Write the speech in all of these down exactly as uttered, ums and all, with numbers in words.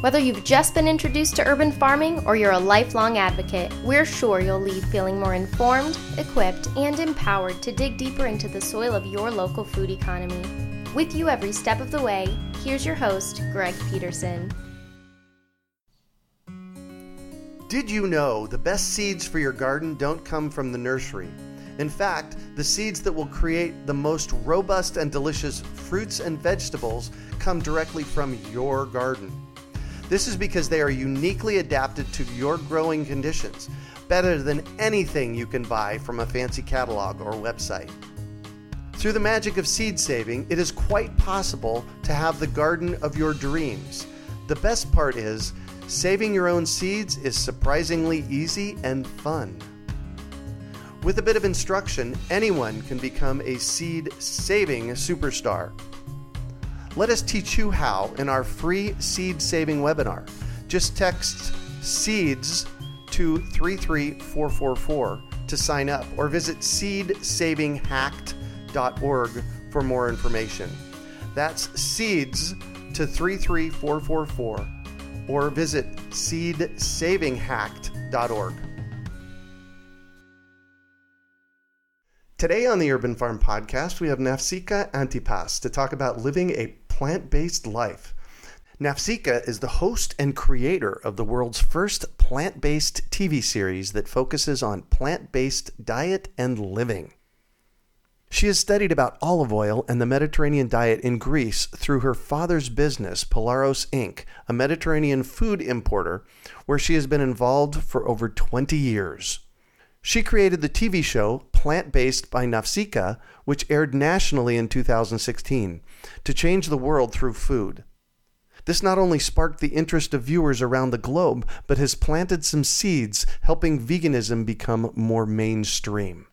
Whether you've just been introduced to urban farming or you're a lifelong advocate, we're sure you'll leave feeling more informed, equipped, and empowered to dig deeper into the soil of your local food economy. With you every step of the way, here's your host, Greg Peterson. Did you know the best seeds for your garden don't come from the nursery? In fact, the seeds that will create the most robust and delicious fruits and vegetables come directly from your garden. This is because they are uniquely adapted to your growing conditions, better than anything you can buy from a fancy catalog or website. Through the magic of seed saving, it is quite possible to have the garden of your dreams. The best part is, saving your own seeds is surprisingly easy and fun. With a bit of instruction, anyone can become a seed saving superstar. Let us teach you how in our free seed saving webinar. Just text SEEDS to three three four four four to sign up or visit seed saving hacked dot org for more information. That's SEEDS to three three four four four or visit seed saving hacked dot org. Today on the Urban Farm Podcast, we have Nafsika Antypas to talk about living a plant-based life. Nafsika is the host and creator of the world's first plant-based T V series that focuses on plant-based diet and living. She has studied about olive oil and the Mediterranean diet in Greece through her father's business, Pilaros Incorporated, a Mediterranean food importer, where she has been involved for over twenty years. She created the T V show Plant-Based by Nafsika, which aired nationally in two thousand sixteen, to change the world through food. This not only sparked the interest of viewers around the globe, but has planted some seeds, helping veganism become more mainstream.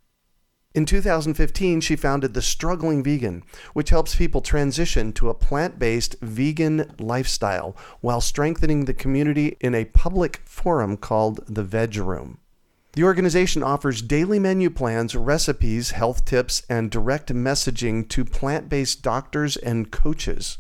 In two thousand fifteen, she founded The Struggling Vegan, which helps people transition to a plant-based vegan lifestyle while strengthening the community in a public forum called The Veg Room. The organization offers daily menu plans, recipes, health tips, and direct messaging to plant-based doctors and coaches.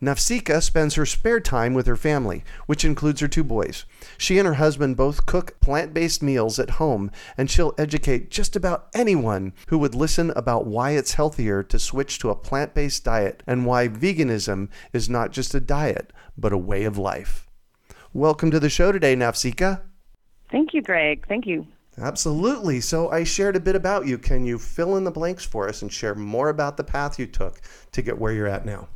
Nafsika spends her spare time with her family, which includes her two boys. She and her husband both cook plant-based meals at home, and she'll educate just about anyone who would listen about why it's healthier to switch to a plant-based diet and why veganism is not just a diet, but a way of life. Welcome to the show today, Nafsika. Thank you, Greg. Thank you. Absolutely. So I shared a bit about you. Can you fill in the blanks for us and share more about the path you took to get where you're at now?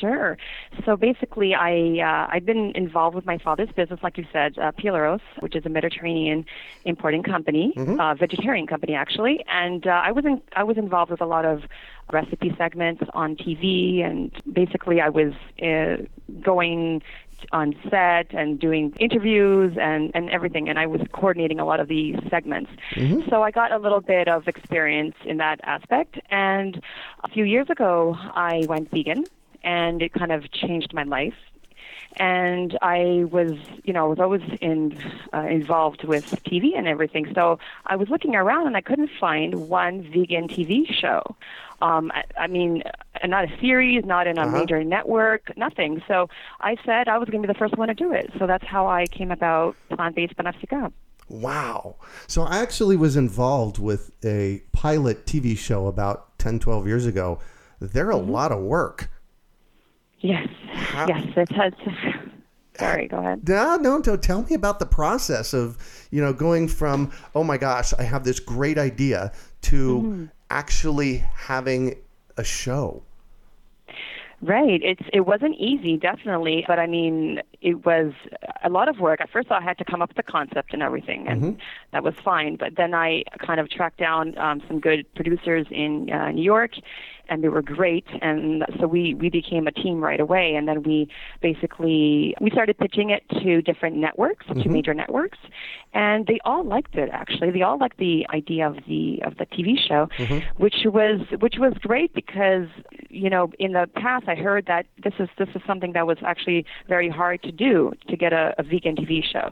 Sure. So basically, I, uh, I've been involved with my father's business, like you said, uh, Pilaros, which is a Mediterranean importing company, mm-hmm. uh, vegetarian company, actually. And uh, I was in, I was involved with a lot of recipe segments on T V. And basically, I was uh, going on set and doing interviews and, and everything, and I was coordinating a lot of these segments. Mm-hmm. So I got a little bit of experience in that aspect, and a few years ago I went vegan, and it kind of changed my life. And I was, you know, I was always in, uh, involved with T V and everything. So I was looking around and I couldn't find one vegan T V show. Um, I, I mean, not a series, not in a uh-huh. major network, nothing. So I said I was going to be the first one to do it. So that's how I came about Plant-Based by Nafsika. Wow. So I actually was involved with a pilot T V show about ten, twelve years ago. They're a mm-hmm. lot of work. Yes. How? Yes. It has. Sorry, go ahead. No, no, no, tell me about the process of, you know, going from, oh my gosh, I have this great idea to mm-hmm. actually having a show. Right. It's it wasn't easy, definitely, but I mean, it was a lot of work. At first, I had to come up with the concept and everything, and mm-hmm. that was fine. But then I kind of tracked down um, some good producers in uh, New York, and they were great. And so we, we became a team right away. And then we basically, we started pitching it to different networks, mm-hmm. to major networks. And they all liked it, actually. They all liked the idea of the of the T V show, mm-hmm. which was which was great because, you know, in the past I heard that this is this is something that was actually very hard to do, to get a, a vegan T V show.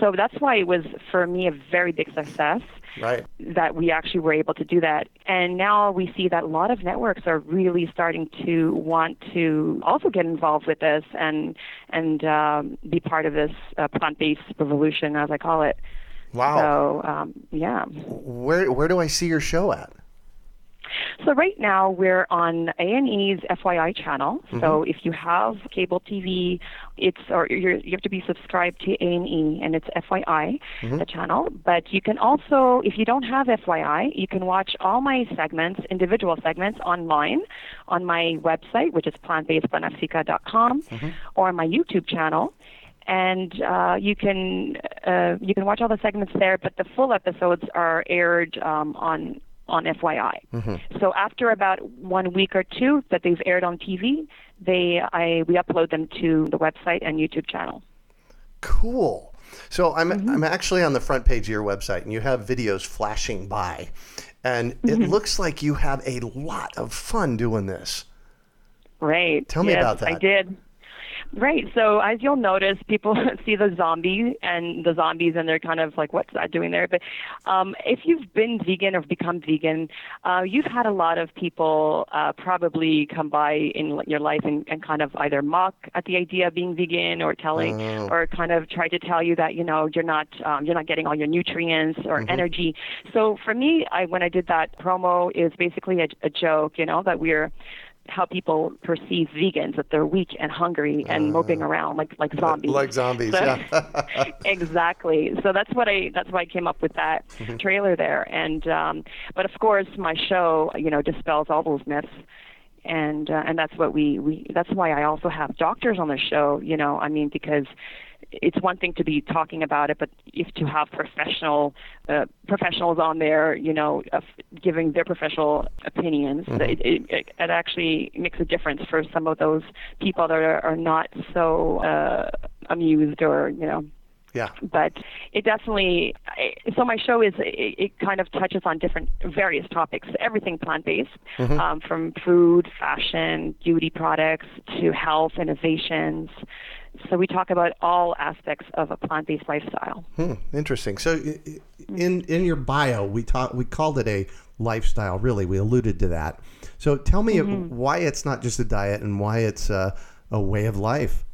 So that's why it was, for me, a very big success. Right. That we actually were able to do that. And now we see that a lot of networks are really starting to want to also get involved with this and and um, be part of this uh, plant-based revolution, as I call it. Wow. So, um, yeah. Where where do I see your show at? So right now we're on A and E's F Y I channel. Mm-hmm. So if you have cable T V, it's or you're, you have to be subscribed to A and E, and it's F Y I, mm-hmm. the channel. But you can also, if you don't have F Y I, you can watch all my segments, individual segments, online on my website, which is plant based by nafsika dot com, mm-hmm. or my YouTube channel. And uh, you can uh, you can watch all the segments there, but the full episodes are aired um, on on F Y I. Mm-hmm. So after about one week or two that they've aired on T V, they I we upload them to the website and YouTube channel. Cool. So I'm mm-hmm. I'm actually on the front page of your website, and you have videos flashing by, and it mm-hmm. looks like you have a lot of fun doing this. Right. Tell me yes, about that. I did. Right. So as you'll notice, people see the zombie and the zombies and they're kind of like, what's that doing there? But um, if you've been vegan or become vegan, uh, you've had a lot of people uh, probably come by in your life and, and kind of either mock at the idea of being vegan or telling oh. or kind of try to tell you that, you know, you're not um, you're not getting all your nutrients or mm-hmm. energy. So for me, I when I did that promo, it was basically a, a joke, you know, that we're how people perceive vegans, that they're weak and hungry and uh, moping around like, like zombies. Like zombies, so, yeah. Exactly. So that's what I that's why I came up with that mm-hmm. trailer there. And um, but of course, my show, you know, dispels all those myths. And uh, and that's what we, we that's why I also have doctors on the show. You know, I mean, because it's one thing to be talking about it, but if to have professional uh, professionals on there, you know, uh, giving their professional opinions, mm-hmm. it, it, it actually makes a difference for some of those people that are, are not so uh, amused or, you know. Yeah. But it definitely, so my show is, it, it kind of touches on different, various topics, everything plant-based, mm-hmm. um, from food, fashion, beauty products, to health, innovations. So we talk about all aspects of a plant-based lifestyle. Hmm, interesting. So in in your bio, we talk, we called it a lifestyle, really. We alluded to that. So tell me mm-hmm. why it's not just a diet and why it's a, a way of life.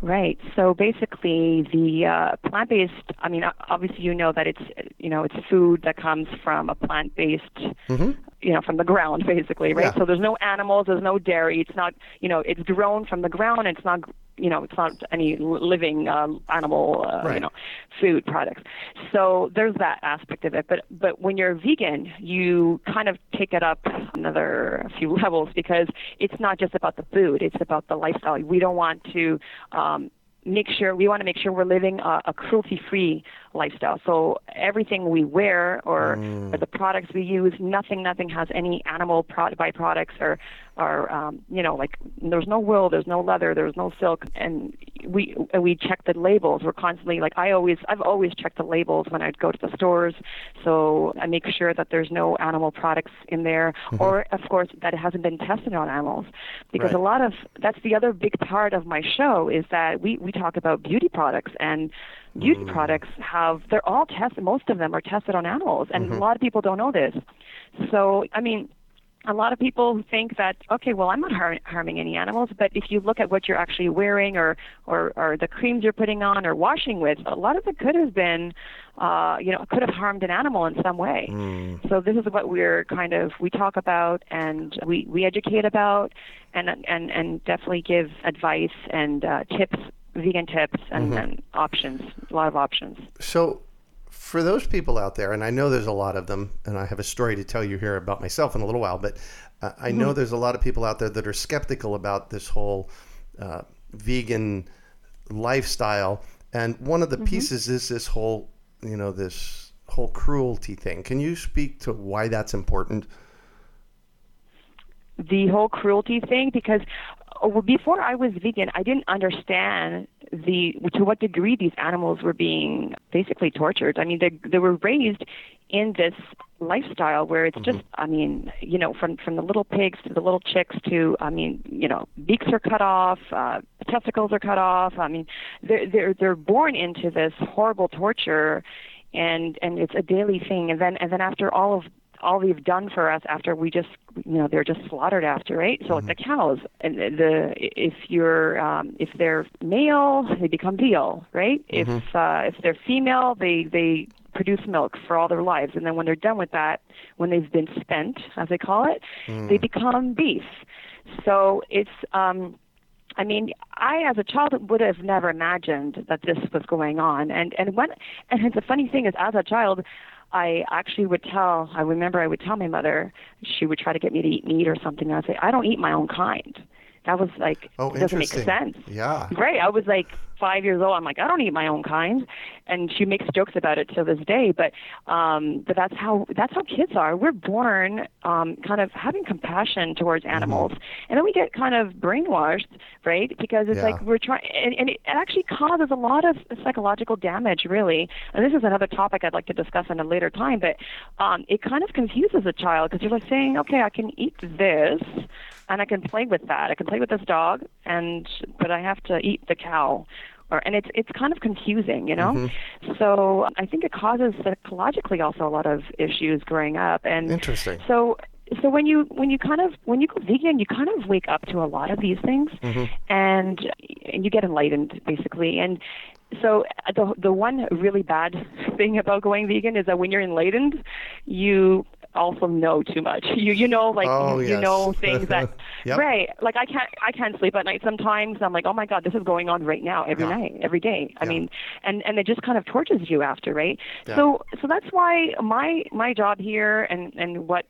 Right. So basically, the uh, plant-based. I mean, obviously, you know that it's you know it's food that comes from a plant-based, mm-hmm. you know, from the ground, basically, right? Yeah. So there's no animals, there's no dairy. It's not, you know, it's grown from the ground. It's not, you know, it's not any living uh, animal, uh, right. you know, food products. So there's that aspect of it. But but when you're vegan, you kind of take it up another few levels because it's not just about the food. It's about the lifestyle. We don't want to um, make sure we want to make sure we're living a, a cruelty-free lifestyle. So everything we wear or, mm. or the products we use, nothing, nothing has any animal pro- byproducts or, or um, you know, like there's no wool, there's no leather, there's no silk. And we we check the labels. We're constantly like I always, I've always checked the labels when I go to the stores. So I make sure that there's no animal products in there mm-hmm. or, of course, that it hasn't been tested on animals. Because right. a lot of, that's the other big part of my show is that we, we talk about beauty products and beauty mm. products have, they're all tested, most of them are tested on animals, and mm-hmm. a lot of people don't know this. So, I mean, a lot of people think that, okay, well, I'm not har- harming any animals, but if you look at what you're actually wearing or, or, or the creams you're putting on or washing with, a lot of it could have been, uh, you know, could have harmed an animal in some way. Mm. So this is what we're kind of, we talk about and we, we educate about and, and, and definitely give advice and uh, tips, vegan tips and, mm-hmm. and options, a lot of options. So for those people out there, and I know there's a lot of them, and I have a story to tell you here about myself in a little while, but uh, I know mm-hmm. there's a lot of people out there that are skeptical about this whole uh, vegan lifestyle. And one of the mm-hmm. pieces is this whole, you know, this whole cruelty thing. Can you speak to why that's important? The whole cruelty thing, because before I was vegan, I didn't understand the to what degree these animals were being basically tortured. I mean, they they were raised in this lifestyle where it's just, mm-hmm. I mean, you know, from, from the little pigs to the little chicks to, I mean, you know, beaks are cut off, uh, testicles are cut off. I mean, they're, they're, they're born into this horrible torture, and, and it's a daily thing. And then, and then after all of all they've done for us after we just, you know, they're just slaughtered after, right? So mm-hmm. the cows, and the if you're um, if they're male, they become veal, right? Mm-hmm. If uh, if they're female, they they produce milk for all their lives, and then when they're done with that, when they've been spent, as they call it, mm. they become beef. So it's. Um, I mean, I, as a child, would have never imagined that this was going on. And and when and the funny thing is, as a child, I actually would tell, I remember I would tell my mother, she would try to get me to eat meat or something, and I'd say, I don't eat my own kind. That was like, oh, it doesn't make sense. Yeah. Right. I was like five years old. I'm like, I don't eat my own kind. And she makes jokes about it to this day. But um, but that's how that's how kids are. We're born um, kind of having compassion towards animals. Mm-hmm. And then we get kind of brainwashed, right? Because it's yeah. like we're trying, and, and it actually causes a lot of psychological damage, really. And this is another topic I'd like to discuss in a later time. But um, it kind of confuses a child because you're like saying, okay, I can eat this. And I can play with that. I can play with this dog, and but I have to eat the cow, or and it's it's kind of confusing, you know. Mm-hmm. So I think it causes psychologically also a lot of issues growing up. And interesting. So so when you when you kind of when you go vegan, you kind of wake up to a lot of these things, mm-hmm. and and you get enlightened basically. And so the the one really bad thing about going vegan is that when you're enlightened, you also know too much. You you know like oh, you, yes. you know things that yep. right. Like I can't I can't sleep at night sometimes. I'm like, oh my God, this is going on right now every yeah. night, every day. Yeah. I mean and, and it just kind of tortures you after, right? Yeah. So so that's why my my job here and, and what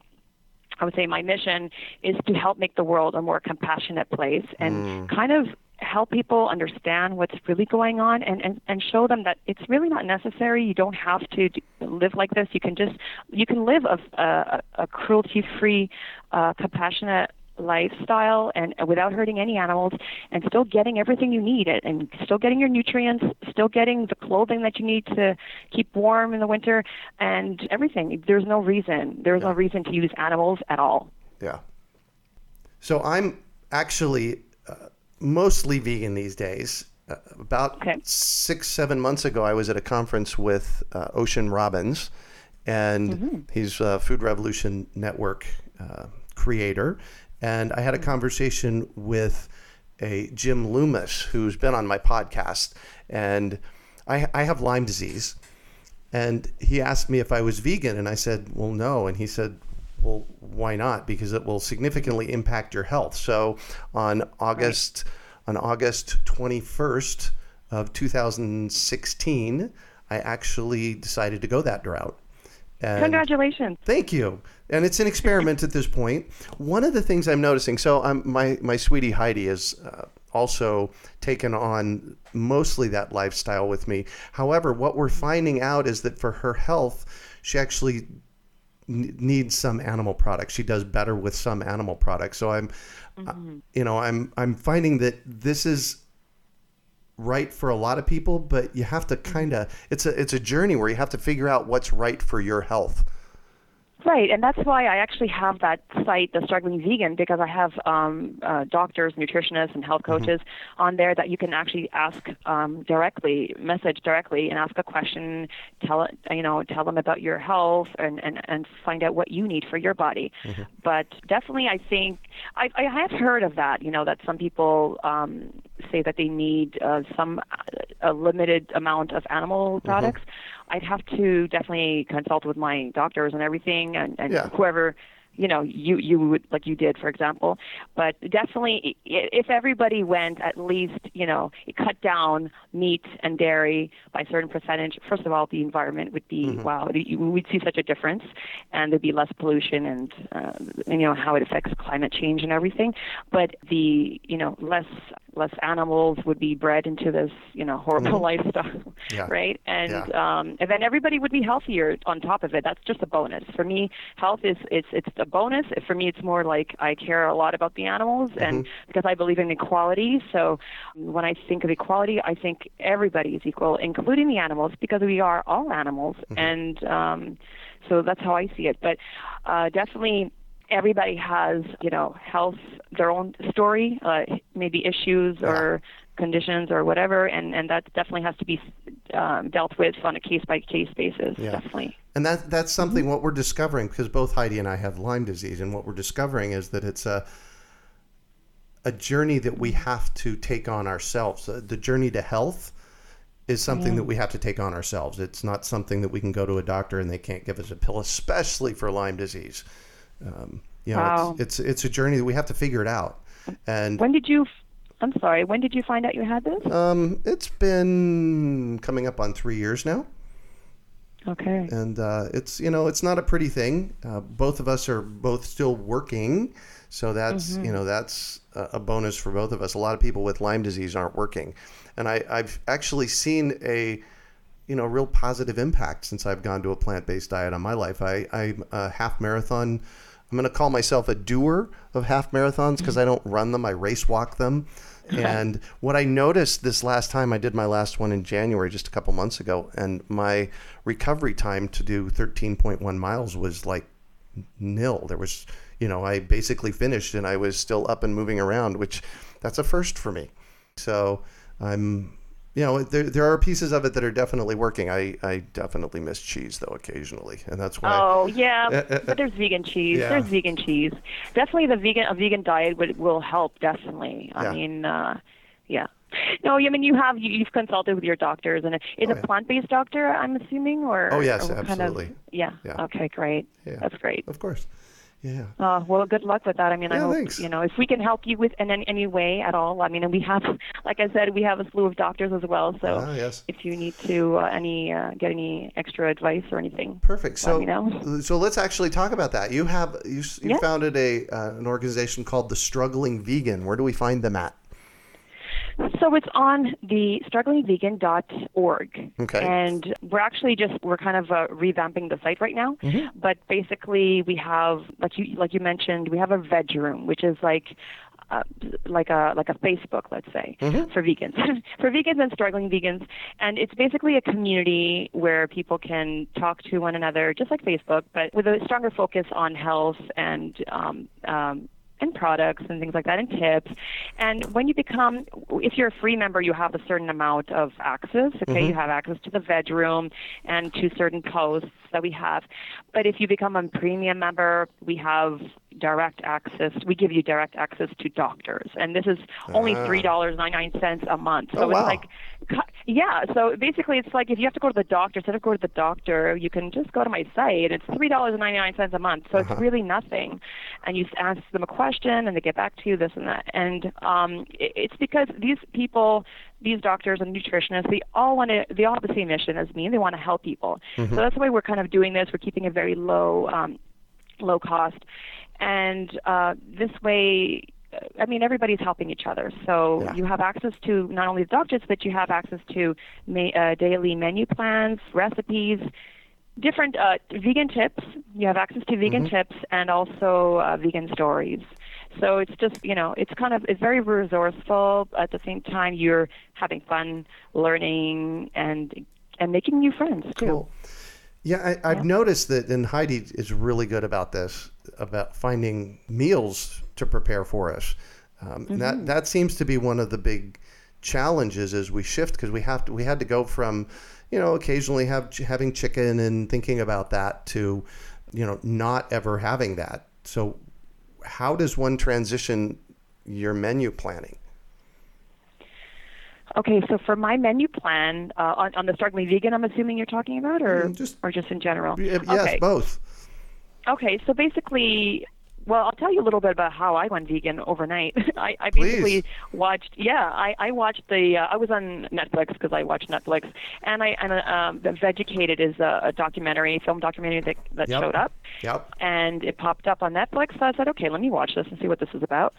I would say my mission is to help make the world a more compassionate place and mm. kind of help people understand what's really going on and, and, and show them that it's really not necessary. You don't have to do, live like this. You can just, you can live a, a, a cruelty-free, uh, compassionate lifestyle and uh, without hurting any animals and still getting everything you need and still getting your nutrients, still getting the clothing that you need to keep warm in the winter and everything. There's no reason. There's yeah. no reason to use animals at all. Yeah. So I'm actually... Uh... mostly vegan these days. Uh, about okay. six, seven months ago, I was at a conference with uh, Ocean Robbins, and mm-hmm. he's a Food Revolution Network uh, creator. And I had a conversation with a Jim Loomis, who's been on my podcast. And I, I have Lyme disease. And he asked me if I was vegan, and I said, well, no. And he said, well, why not? Because it will significantly impact your health. So on August right. on August twenty-first of two thousand sixteen, I actually decided to go that route. And congratulations. Thank you. And it's an experiment at this point. One of the things I'm noticing, so I'm, my, my sweetie Heidi is uh, also taken on mostly that lifestyle with me. However, what we're finding out is that for her health, she actually needs some animal products. She does better with some animal products. So I'm, mm-hmm. you know, I'm I'm finding that this is right for a lot of people, but you have to kind of, it's a it's a journey where you have to figure out what's right for your health. Right, and that's why I actually have that site, The Struggling Vegan, because I have um, uh, doctors, nutritionists, and health coaches mm-hmm. on there that you can actually ask um, directly, message directly, and ask a question. Tell you know, tell them about your health and, and, and find out what you need for your body. Mm-hmm. But definitely, I think I, I have heard of that. You know, that some people um, say that they need uh, some a limited amount of animal products. Mm-hmm. I'd have to definitely consult with my doctors and everything and, and yeah. whoever, you know, you, you would, like you did, for example. But definitely if everybody went at least, you know, cut down meat and dairy by a certain percentage, first of all, the environment would be, mm-hmm. wow, we'd see such a difference, and there'd be less pollution and, uh, you know, how it affects climate change and everything. But the, you know, less... less animals would be bred into this, you know, horrible mm-hmm. lifestyle, yeah. right? And yeah. um, and then everybody would be healthier on top of it. That's just a bonus. For me, health is it's it's a bonus. For me, it's more like I care a lot about the animals, mm-hmm. and because I believe in equality. So when I think of equality, I think everybody is equal, including the animals, because we are all animals. Mm-hmm. And um, so that's how I see it. But uh, definitely... everybody has, you know, health, their own story, uh, maybe issues yeah. or conditions or whatever, and, and that definitely has to be um, dealt with on a case-by-case basis, yeah. definitely. And that that's something mm-hmm. what we're discovering, because both Heidi and I have Lyme disease, and what we're discovering is that it's a a journey that we have to take on ourselves. The journey to health is something mm-hmm. that we have to take on ourselves. It's not something that we can go to a doctor and they can't give us a pill, especially for Lyme disease. Um, you know, wow. it's, it's, it's a journey that we have to figure it out. And when did you, I'm sorry, when did you find out you had this? Um, it's been coming up on three years now. Okay. And, uh, it's, you know, it's not a pretty thing. Uh, both of us are both still working. So that's, mm-hmm. you know, that's a, a bonus for both of us. A lot of people with Lyme disease aren't working. And I, I've actually seen a, you know, real positive impact since I've gone to a plant-based diet on my life. I, I'm a half marathon. I'm going to call myself a doer of half marathons because I don't run them. I race walk them. And what I noticed this last time, I did my last one in January, just a couple months ago, and my recovery time to do thirteen point one miles was like nil. There was, you know, I basically finished and I was still up and moving around, which that's a first for me. So I'm... You know, there there are pieces of it that are definitely working. I, I definitely miss cheese, though, occasionally. And that's why. Oh, yeah. Uh, uh, but there's vegan cheese. Yeah. There's vegan cheese. Definitely the vegan a vegan diet would, will help, definitely. I yeah. mean, uh, yeah. No, I mean, you have, you've consulted with your doctors. And is oh, a yeah. plant-based doctor, I'm assuming? Or, oh, yes, or absolutely. Kind of, yeah. yeah. Okay, great. Yeah. That's great. Of course. Yeah. Uh, well, good luck with that. I mean, yeah, I hope, thanks. You know, if we can help you with in any, any way at all. I mean, and we have, like I said, we have a slew of doctors as well. So ah, yes. if you need to uh, any uh, get any extra advice or anything. Perfect. So, you know. So let's actually talk about that. You have you, you yeah. founded a uh, an organization called The Struggling Vegan. Where do we find them at? So it's on the struggling vegan dot org, okay. and we're actually just we're kind of uh, revamping the site right now. Mm-hmm. But basically, we have like you like you mentioned, we have a veg room, which is like uh, like a like a Facebook, let's say, mm-hmm. for vegans, for vegans and struggling vegans, and it's basically a community where people can talk to one another, just like Facebook, but with a stronger focus on health and. Um, um, and products and things like that and tips. And when you become, if you're a free member, you have a certain amount of access. Okay, mm-hmm. you have access to the veg room and to certain posts that we have. But if you become a premium member, we have direct access. We give you direct access to doctors. And this is only three dollars and ninety-nine cents a month. So oh, wow. it's like, yeah. So basically it's like if you have to go to the doctor, instead of going to the doctor, you can just go to my site. It's three dollars and ninety-nine cents a month. So uh-huh. it's really nothing. And you ask them a question and they get back to you, this and that. And um, it's because these people, these doctors and nutritionists, they all want to, they all have the same mission as me. They want to help people. Mm-hmm. So that's why we're kind of doing this. We're keeping it very low, um, low cost. And uh, this way, I mean, everybody's helping each other. So yeah. you have access to not only the documents, but you have access to ma- uh, daily menu plans, recipes, different uh, vegan tips. You have access to vegan mm-hmm. tips and also uh, vegan stories. So it's just, you know, it's kind of, it's very resourceful. At the same time, you're having fun, learning, and and making new friends, too. Cool. Yeah, I, I've yeah. noticed that, and Heidi is really good about this, about finding meals to prepare for us. Um, mm-hmm. That that seems to be one of the big challenges as we shift, because we have to, we had to go from, you know, occasionally have having chicken and thinking about that to, you know, not ever having that. So how does one transition your menu planning? Okay, so for my menu plan, uh, on, on the Struggling Vegan, I'm assuming you're talking about, or just, or just in general? Yes, okay. Both. Okay, so basically, well, I'll tell you a little bit about how I went vegan overnight. I, I basically Please. watched, yeah, I, I watched the, uh, I was on Netflix because I watched Netflix, and I and um, the Vegucated is a, a documentary, film documentary that, that yep. showed up, yep. and it popped up on Netflix, so I said, okay, let me watch this and see what this is about.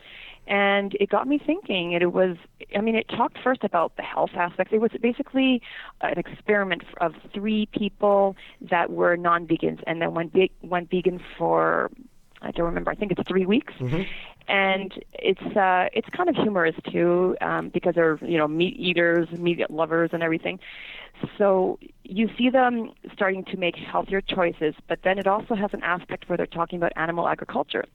And it got me thinking, and it was, I mean, it talked first about the health aspects. It was basically an experiment of three people that were non-vegans and then went, went vegan for, I don't remember, I think it's three weeks. Mm-hmm. And it's uh, it's kind of humorous, too, um, because they're, you know, meat eaters, meat lovers and everything. So you see them starting to make healthier choices, but then it also has an aspect where they're talking about animal agriculture.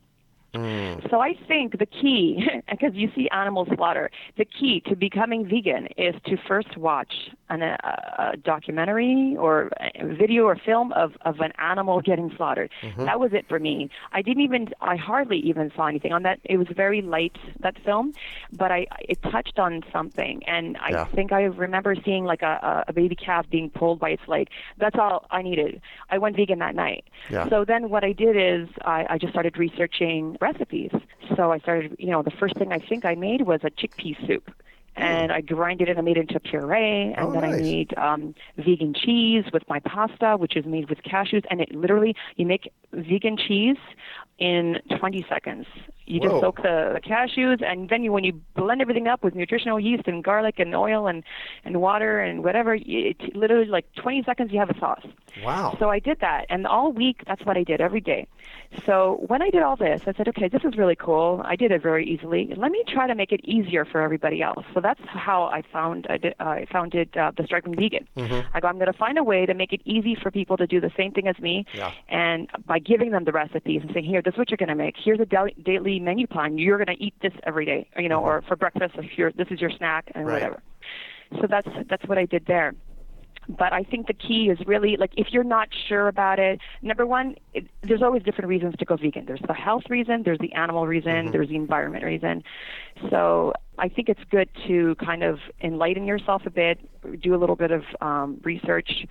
Mm. So I think the key, because you see animal slaughter, the key to becoming vegan is to first watch an, a, a documentary or a video or film of, of an animal getting slaughtered. Mm-hmm. That was it for me. I didn't even, I hardly even saw anything on that. It was very light, that film, but I it touched on something. And I yeah. think I remember seeing like a, a baby calf being pulled by its leg. That's all I needed. I went vegan that night. Yeah. So then what I did is I, I just started researching recipes. So I started, you know, the first thing I think I made was a chickpea soup. And I grinded it and made it into puree. And oh, then nice. I made um, vegan cheese with my pasta, which is made with cashews. And it literally, you make vegan cheese in twenty seconds. You Whoa. just soak the, the cashews. And then you, when you blend everything up with nutritional yeast and garlic and oil and, and water and whatever, it literally like twenty seconds, you have a sauce. Wow. So I did that. And all week, that's what I did every day. So when I did all this, I said, okay, this is really cool. I did it very easily. Let me try to make it easier for everybody else. So that's how I found I, did, uh, I founded uh, The Struggling Vegan. Mm-hmm. I go, I'm going to find a way to make it easy for people to do the same thing as me, yeah. and by giving them the recipes and saying, here, this is what you're going to make. Here's a del- daily menu plan. You're going to eat this every day, you know, mm-hmm. or for breakfast, if you're, this is your snack and right. whatever. So that's that's what I did there. But I think the key is really, like, if you're not sure about it, number one, it, there's always different reasons to go vegan. There's the health reason, there's the animal reason, mm-hmm. there's the environment reason. So I think it's good to kind of enlighten yourself a bit, do a little bit of um, research,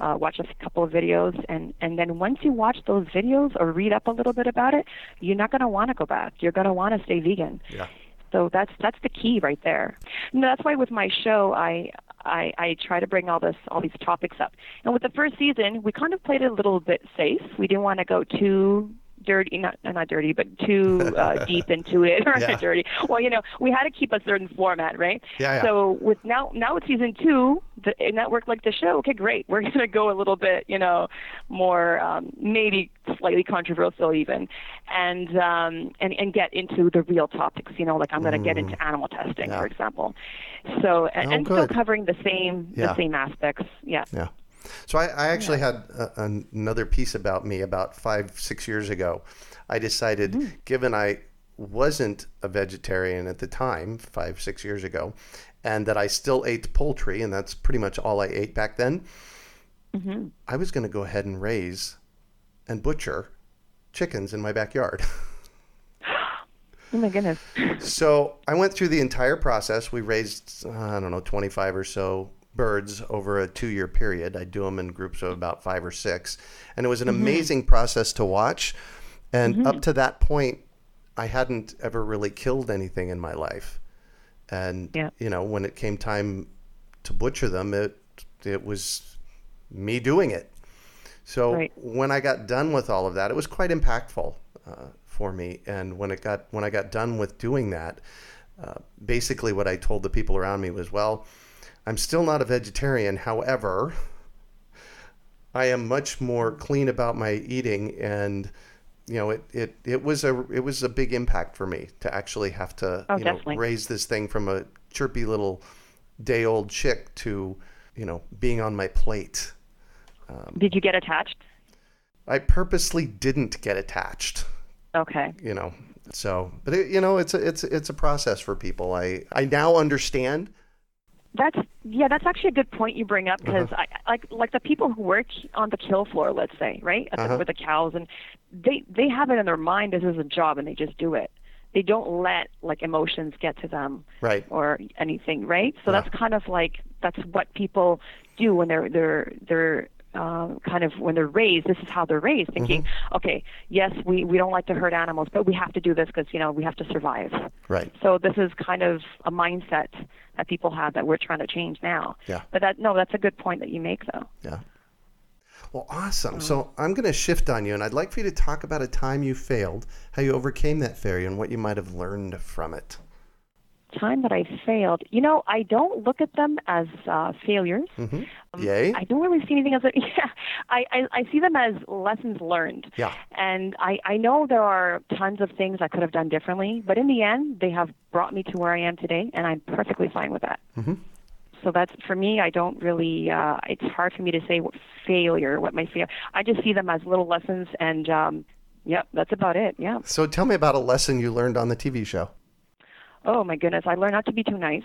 uh, watch a couple of videos, and, and then once you watch those videos or read up a little bit about it, you're not going to want to go back. You're going to want to stay vegan. Yeah. So that's that's the key right there. And that's why with my show, I... I, I try to bring all this, all these topics up. And with the first season, we kind of played it a little bit safe. We didn't want to go too dirty, not not dirty, but too uh, deep into it or yeah. dirty. Well, you know, we had to keep a certain format, right? Yeah, yeah. So with now, now with season two, the, and that worked like the show. Okay, great. We're going to go a little bit, you know, more um, maybe slightly controversial even, and um, and and get into the real topics. You know, like I'm going to mm. get into animal testing, yeah. for example. So and, oh, and still covering the same yeah. the same aspects. Yeah. Yeah. So I, I actually yeah. had a, another piece about me about five, six years ago. I decided, mm. given I wasn't a vegetarian at the time, five, six years ago, and that I still ate poultry, and that's pretty much all I ate back then, mm-hmm. I was going to go ahead and raise and butcher chickens in my backyard. Oh, my goodness. So I went through the entire process. We raised, I don't know, twenty-five or so birds over a two-year period. I do them in groups of about five or six, and it was an mm-hmm. amazing process to watch. And mm-hmm. up to that point, I hadn't ever really killed anything in my life, and yeah. you know, when it came time to butcher them, it it was me doing it. So right. when I got done with all of that, it was quite impactful uh, for me. And when it got when I got done with doing that, uh, basically what I told the people around me was, well, I'm still not a vegetarian. However, I am much more clean about my eating, and you know, it it it was a it was a big impact for me to actually have to oh, you know, raise this thing from a chirpy little day old chick to, you know, being on my plate. Um, Did you get attached? I purposely didn't get attached. Okay. You know, so, but it, you know, it's a, it's it's a process for people. I, I now understand. That's yeah. That's actually a good point you bring up, because uh-huh. I like like the people who work on the kill floor, let's say, right, the, uh-huh. with the cows, and they they have it in their mind this is a job, and they just do it. They don't let like emotions get to them, right, or anything, right? So yeah. that's kind of like that's what people do when they're they're they're. Uh, kind of when they're raised, this is how they're raised, thinking, mm-hmm. okay, yes, we, we don't like to hurt animals, but we have to do this because, you know, we have to survive. Right. So this is kind of a mindset that people have that we're trying to change now. Yeah. But that, no, that's a good point that you make, though. Yeah. Well, awesome. Um, so I'm going to shift on you, and I'd like for you to talk about a time you failed, how you overcame that failure, and what you might have learned from it. Time that I failed, you know, I don't look at them as uh, failures. Mm-hmm. Um, Yay. I don't really see anything as a, yeah. I, I, I see them as lessons learned. Yeah. And I, I know there are tons of things I could have done differently, but in the end, they have brought me to where I am today, and I'm perfectly fine with that. Mm-hmm. So that's, for me, I don't really, uh, it's hard for me to say what failure, what my fail. I just see them as little lessons, and um, yep, that's about it. Yeah. So tell me about a lesson you learned on the T V show. Oh, my goodness. I learned not to be too nice.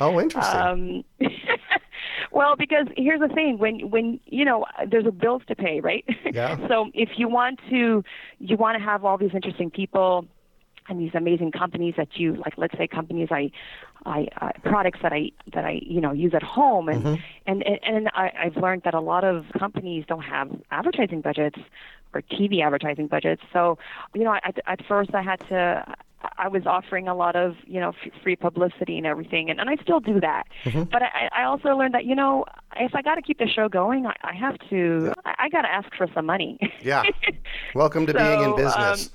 Oh, interesting. Um, well, because here's the thing. When, when you know, there's a bills to pay, right? Yeah. So if you want to, you want to have all these interesting people and these amazing companies that you, like, let's say companies I, I uh, products that I, that I, you know, use at home. And, mm-hmm. and, and, and I, I've learned that a lot of companies don't have advertising budgets or T V advertising budgets. So, you know, I, at first I had to... I was offering a lot of, you know, f- free publicity and everything, and, and I still do that. Mm-hmm. But I, I also learned that, you know, if I got to keep the show going, I, I have to, yeah. I, I got to ask for some money. Yeah. Welcome to so, being in business.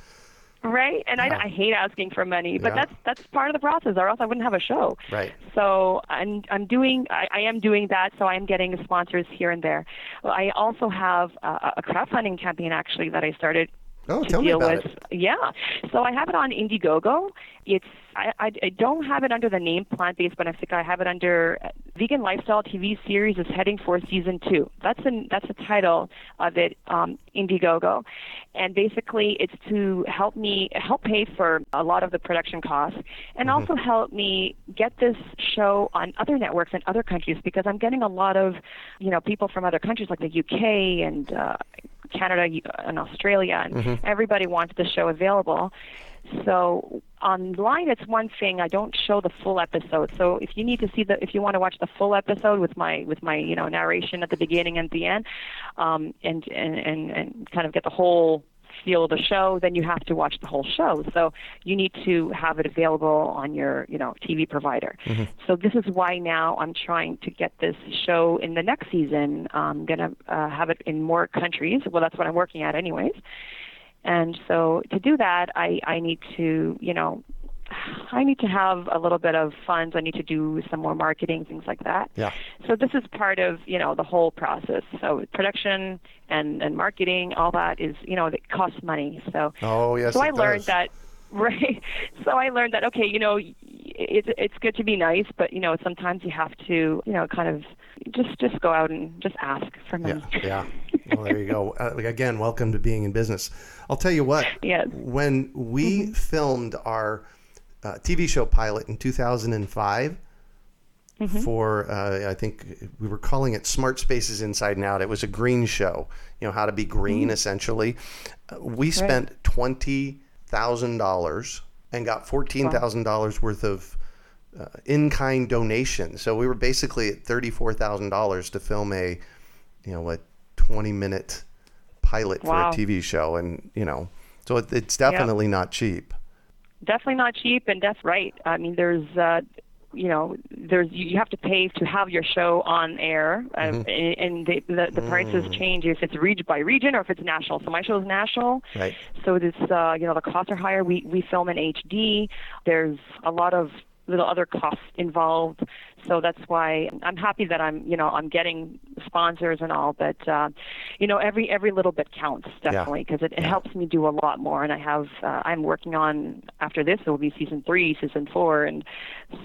Um, right. And yeah. I, I hate asking for money, but yeah. that's that's part of the process, or else I wouldn't have a show. Right. So I'm I'm doing, I, I am doing that. So I'm getting sponsors here and there. I also have a, a crowdfunding campaign actually that I started. Oh, tell me about it. Yeah. So I have it on Indiegogo. It's I, I, I don't have it under the name Plant-Based by Nafsika. I have it under Vegan Lifestyle T V Series is heading for season two. That's an, that's the title of it, um, Indiegogo. And basically it's to help me, help pay for a lot of the production costs, and mm-hmm. also help me get this show on other networks in other countries, because I'm getting a lot of, you know, people from other countries like the U K and uh, Canada and Australia, and mm-hmm. everybody wants the show available. So online, it's one thing. I don't show the full episode. So if you need to see the, if you want to watch the full episode with my, with my, you know, narration at the beginning and the end, um, and, and, and, and kind of get the whole feel of the show, then you have to watch the whole show. So you need to have it available on your, you know, T V provider. Mm-hmm. So this is why now I'm trying to get this show in the next season. I'm going to uh, have it in more countries. Well, that's what I'm working at anyways. And so to do that, I, I need to, you know, I need to have a little bit of funds. I need to do some more marketing, things like that. Yeah. So this is part of, you know, the whole process. So production and, and marketing, all that is, you know, it costs money. So, oh, yes, so I learned does. that, right? So I learned that, okay, you know, it's it's good to be nice, but, you know, sometimes you have to, you know, kind of just, just go out and just ask for money. Yeah. Yeah. Well, there you go. Uh, again, welcome to being in business. I'll tell you what, yes. when we mm-hmm. filmed our uh, T V show pilot in two thousand five mm-hmm. for, uh, I think we were calling it Smart Spaces Inside and Out. It was a green show, you know, how to be green, mm-hmm. essentially. Uh, we right. spent twenty thousand dollars and got fourteen thousand dollars wow. worth of uh, in-kind donations. So we were basically at thirty-four thousand dollars to film a, you know, a twenty minute pilot wow. for a T V show. And, you know, so it, it's definitely yeah. not cheap. Definitely not cheap. And that's right. I mean, there's, uh, you know, there's you have to pay to have your show on air, mm-hmm. um, and they, the the prices mm. change if it's region by region or if it's national. So my show is national, right. So this uh, you know the costs are higher. We we film in H D. There's a lot of little other costs involved, so that's why I'm happy that I'm you know I'm getting sponsors and all, but uh, you know every every little bit counts, definitely, because yeah. it, it yeah. helps me do a lot more. And I have uh, I'm working on, after this it will be season three, season four, and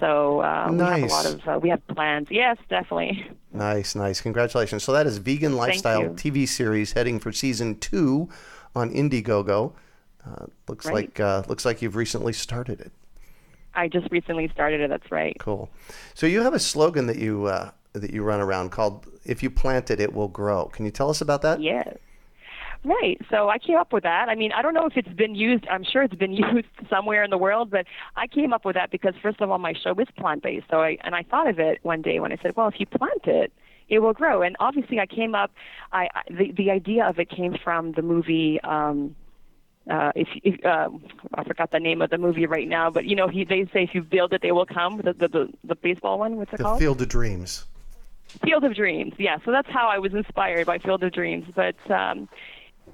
so uh, nice. we have a lot of uh, we have plans. Yes, definitely. Nice, nice. Congratulations. So that is Vegan Lifestyle T V series heading for season two on Indiegogo. Uh, looks right. like uh, looks like you've recently started it. I just recently started it. That's right. Cool. So you have a slogan that you uh, that you run around called "If you plant it, it will grow." Can you tell us about that? Yes. Right. So I came up with that. I mean, I don't know if it's been used. I'm sure it's been used somewhere in the world, but I came up with that because, first of all, my show is plant-based. So I and I thought of it one day when I said, "Well, if you plant it, it will grow." And obviously, I came up. I, I the the idea of it came from the movie. Um, Uh, if, if uh, I forgot the name of the movie right now, but you know, he, they say if you build it, they will come. The the, the, the baseball one, what's it the called? The Field of Dreams. Field of Dreams, yeah. So that's how I was inspired by Field of Dreams. But um,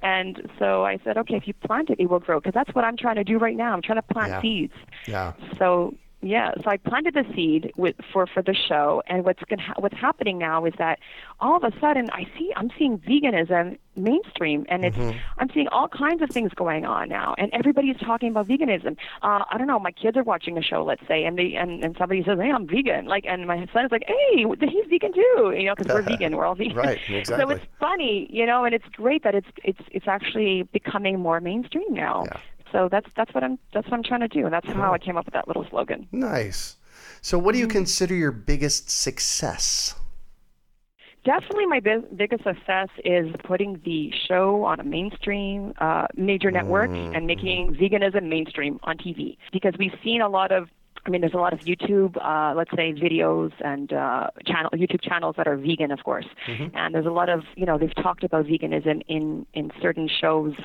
and so I said, okay, if you plant it, it will grow, because that's what I'm trying to do right now. I'm trying to plant yeah. seeds. Yeah. So yeah, so I planted the seed with, for for the show, and what's gonna ha- what's happening now is that all of a sudden I see I'm seeing veganism mainstream, and it's mm-hmm. I'm seeing all kinds of things going on now, and everybody's talking about veganism. Uh, I don't know, my kids are watching a show, let's say, and they and, and somebody says, "Hey, I'm vegan," like, and my son is like, "Hey, he's vegan too," you know, because we're vegan, we're all vegan. Right, exactly. So it's funny, you know, and it's great that it's it's it's actually becoming more mainstream now. Yeah. So that's that's what I'm that's what I'm trying to do, and that's how I came up with that little slogan. Nice. So, what do you consider your biggest success? Definitely, my bi- biggest success is putting the show on a mainstream uh, major network mm. and making veganism mainstream on T V. Because we've seen a lot of, I mean, there's a lot of YouTube, uh, let's say, videos and uh, channel YouTube channels that are vegan, of course. Mm-hmm. And there's a lot of, you know, they've talked about veganism in in certain shows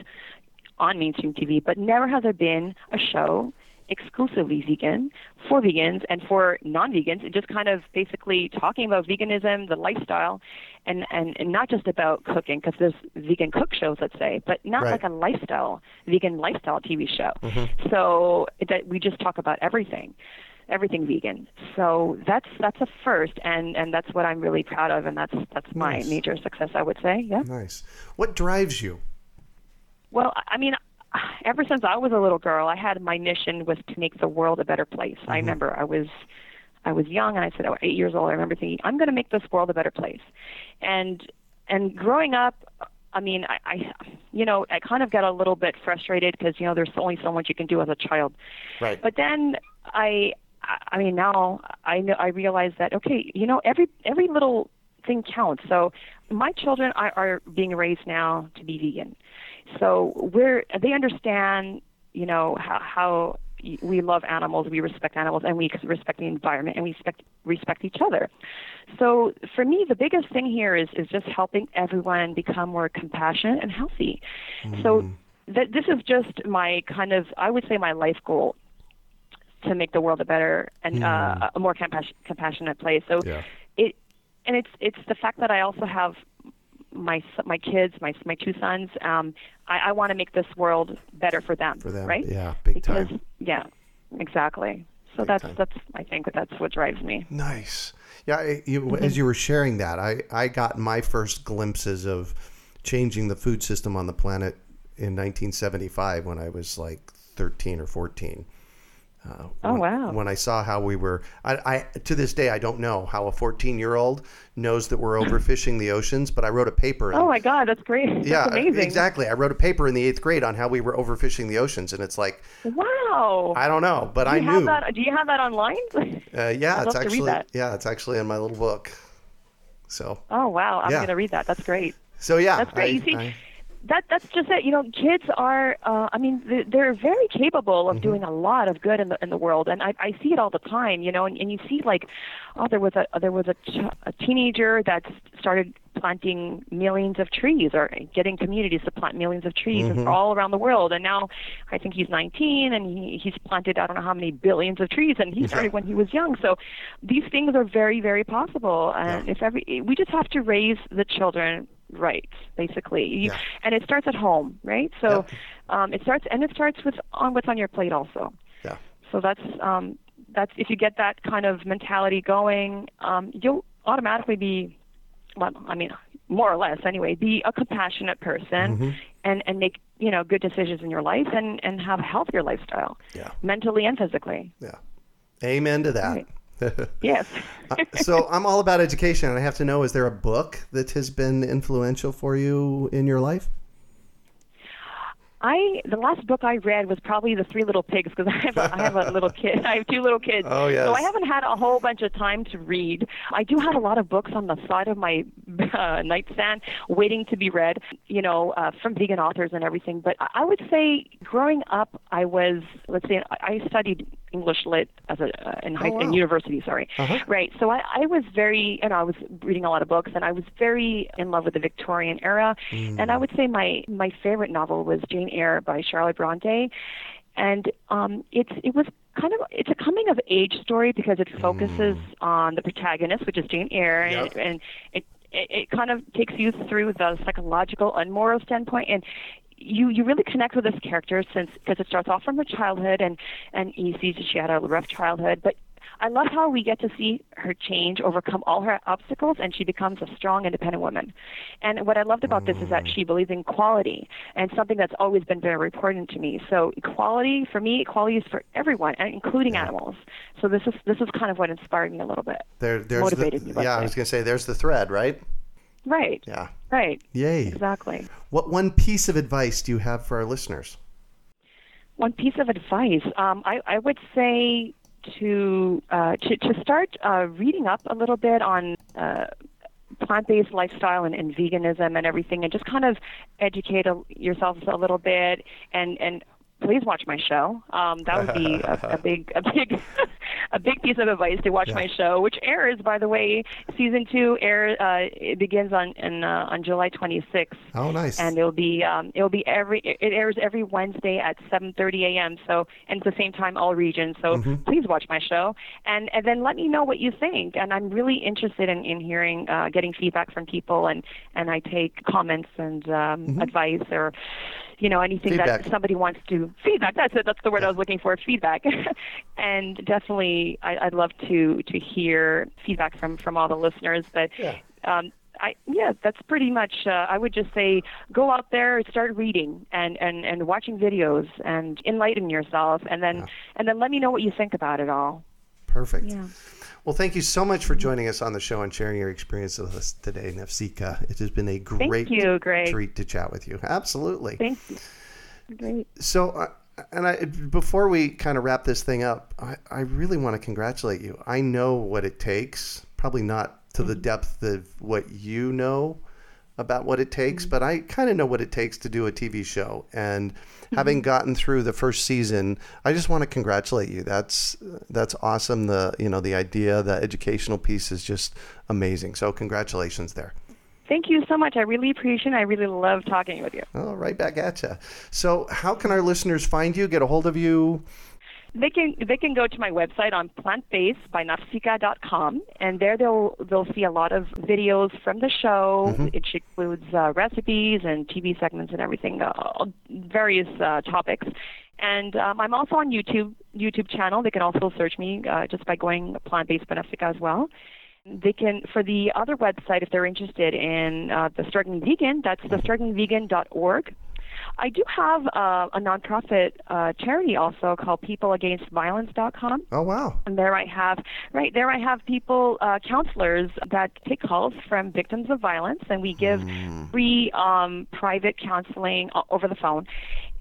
on mainstream T V, but never has there been a show exclusively vegan, for vegans and for non-vegans, and just kind of basically talking about veganism, the lifestyle, and, and, and not just about cooking, because there's vegan cook shows, let's say, but not right. like a lifestyle, vegan lifestyle T V show. Mm-hmm. So that we just talk about everything. Everything vegan. So that's that's a first, and, and that's what I'm really proud of, and that's that's my nice. major success, I would say. Yeah. Nice. What drives you? Well, I mean, ever since I was a little girl, I had my mission was to make the world a better place. Mm-hmm. I remember I was I was young, and I said, I was eight years old. I remember thinking, I'm going to make this world a better place. And and growing up, I mean, I, I you know, I kind of got a little bit frustrated because, you know, there's only so much you can do as a child. Right. But then I, I mean, now I know, I realize that, okay, you know, every every little thing counts. So my children are, are being raised now to be vegan. So we're, they understand, you know, how, how we love animals, we respect animals, and we respect the environment, and we respect, respect each other. So for me, the biggest thing here is, is just helping everyone become more compassionate and healthy. Mm-hmm. So th- this is just my kind of, I would say, my life goal, to make the world a better and mm. uh, a more compassion, compassionate place. So yeah. it, and it's it's the fact that I also have my my kids, my my two sons. Um, I, I want to make this world better for them. For them, right? Yeah, big because, time. Yeah, exactly. So big that's time. that's I think that's what drives me. Nice. Yeah. You, mm-hmm. As you were sharing that, I I got my first glimpses of changing the food system on the planet in nineteen seventy-five when I was like thirteen or fourteen. Uh, oh when, wow! When I saw how we were, I, I to this day I don't know how a fourteen-year-old knows that we're overfishing the oceans. But I wrote a paper. And, oh my God, that's great! That's yeah, amazing. Exactly. I wrote a paper in the eighth grade on how we were overfishing the oceans, and it's like, wow! I don't know, but do I knew. That, do you have that online? Uh, yeah, I'd it's love actually to read that. yeah, it's actually in my little book. So. Oh wow! I'm yeah. gonna read that. That's great. So yeah, that's great. I, you see, I, That that's just it. You know, kids are. Uh, I mean, they're, they're very capable of mm-hmm. doing a lot of good in the in the world, and I, I see it all the time. You know, and, and you see like, oh, there was a there was a, ch- a teenager that started planting millions of trees or getting communities to plant millions of trees mm-hmm. all around the world. And now I think he's nineteen and he, he's planted I don't know how many billions of trees, and he started when he was young. So these things are very, very possible. And yeah. if every, we just have to raise the children right, basically. Yeah. And it starts at home, right? So yeah. um, it starts, and it starts with on what's on your plate also. Yeah. So that's, um, that's if you get that kind of mentality going, um, you'll automatically be, well, I mean, more or less anyway, be a compassionate person mm-hmm. and, and make, you know, good decisions in your life and, and have a healthier lifestyle, yeah. mentally and physically. Yeah. Amen to that. Right. Yes. So I'm all about education, and I have to know, is there a book that has been influential for you in your life? I the last book I read was probably The Three Little Pigs, because I have a, I have a little kid. I have two little kids. Oh, yes. So I haven't had a whole bunch of time to read. I do have a lot of books on the side of my uh, nightstand waiting to be read, you know, uh, from vegan authors and everything. But I would say growing up, I was, let's say, I studied English Lit as a uh, in high oh, wow. in university, sorry. Uh-huh. Right. So I, I was very, you know, I was reading a lot of books, and I was very in love with the Victorian era. Mm. And I would say my, my favorite novel was Jane Eyre by Charlotte Bronte. And um, it's it was kind of, it's a coming of age story because it focuses mm. on the protagonist, which is Jane Eyre, yep. and, and it, it it kind of takes you through the psychological and moral standpoint, and You you really connect with this character since because it starts off from her childhood, and and you see she had a rough childhood, but I love how we get to see her change, overcome all her obstacles, and she becomes a strong, independent woman. And what I loved about this is that she believes in equality, and something that's always been very important to me. So equality, for me, equality is for everyone, including yeah. animals. So this is this is kind of what inspired me a little bit. There, there's motivated the, me. Yeah, I was going to say, there's the thread, right? Right. Yeah. Right. Yay. Exactly. What one piece of advice do you have for our listeners? One piece of advice, um, I, I would say to uh, to, to start uh, reading up a little bit on uh, plant-based lifestyle and, and veganism and everything, and just kind of educate a, yourself a little bit, and and. Please watch my show. Um, that would be a, a big, a big, a big piece of advice, to watch yeah. my show, which airs, by the way, season two air. Uh, it begins on in, uh, on July twenty-sixth. Oh, nice! And it'll be um, it'll be every it airs every Wednesday at seven thirty a.m. So, and it's the same time all regions. So mm-hmm. please watch my show, and and then let me know what you think. And I'm really interested in in hearing, uh, getting feedback from people, and and I take comments and um, mm-hmm. advice, or you know, anything feedback. That somebody wants to feedback. That's it. That's the word yeah. I was looking for, feedback. And definitely, I, I'd love to, to hear feedback from, from all the listeners. But yeah, um, I, yeah that's pretty much, uh, I would just say, go out there, start reading and, and, and watching videos and enlighten yourself. And then, yeah. and then let me know what you think about it all. Perfect. Yeah. Well, thank you so much for joining us on the show and sharing your experience with us today, Nafsika. It has been a great you, treat to chat with you. Absolutely. Thank you. Great. So, uh, and I, before we kind of wrap this thing up, I, I really want to congratulate you. I know what it takes, probably not to mm-hmm. the depth of what you know about what it takes, mm-hmm. but I kind of know what it takes to do a T V show. And mm-hmm. having gotten through the first season, I just want to congratulate you. That's that's awesome. The you know the idea, the educational piece is just amazing. So congratulations there. Thank you so much. I really appreciate it. I really love talking with you. Oh, right back at you. So how can our listeners find you, get a hold of you? They can they can go to my website on Plant-Based by Nafsika dot com, and there they'll they'll see a lot of videos from the show. Mm-hmm. It includes uh, recipes and T V segments and everything, uh, various uh, topics. And um, I'm also on YouTube YouTube channel. They can also search me uh, just by going Plant-Based by Nafsika as well. They can, for the other website, if they're interested in uh, The Struggling Vegan, that's the struggling vegan dot org. I do have uh, a nonprofit uh, charity also called People Against Violence dot com. Oh, wow. And there I have, right, there I have people, uh, counselors that take calls from victims of violence, and we give mm. free um, private counseling over the phone.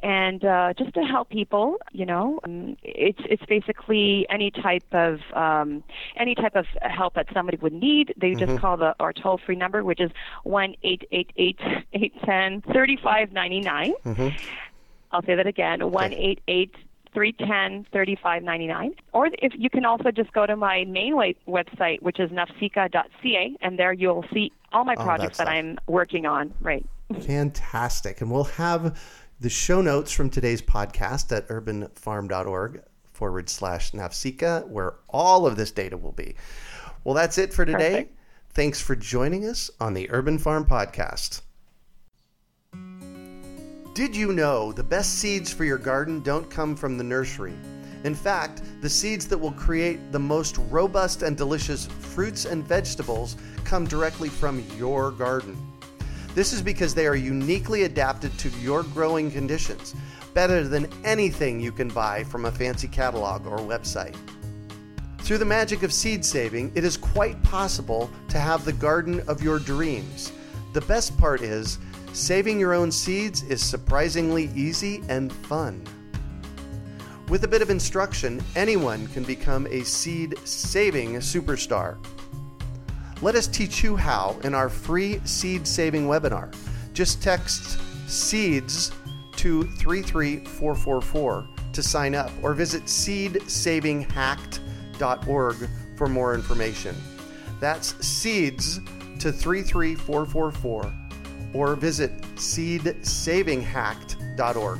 And uh, just to help people, you know, um, it's it's basically any type of um, any type of help that somebody would need. They just mm-hmm. call the our toll free number, which is one eight eight eight eight ten thirty five ninety nine. I'll say that again: one eight eight three ten thirty five ninety nine. Or if you can also just go to my main website, which is nafsika dot c a, and there you'll see all my projects oh, that I'm working on. Right. Fantastic. And we'll have the show notes from today's podcast at urbanfarm.org forward slash Nafsika, where all of this data will be. Well, that's it for today. Perfect. Thanks for joining us on the Urban Farm Podcast. Did you know the best seeds for your garden don't come from the nursery? In fact, the seeds that will create the most robust and delicious fruits and vegetables come directly from your garden. This is because they are uniquely adapted to your growing conditions, better than anything you can buy from a fancy catalog or website. Through the magic of seed saving, it is quite possible to have the garden of your dreams. The best part is, saving your own seeds is surprisingly easy and fun. With a bit of instruction, anyone can become a seed-saving superstar. Let us teach you how in our free seed-saving webinar. Just text SEEDS to three three four four four to sign up, or visit seed saving hacked dot org for more information. That's SEEDS to three three four four four, or visit seed saving hacked dot org.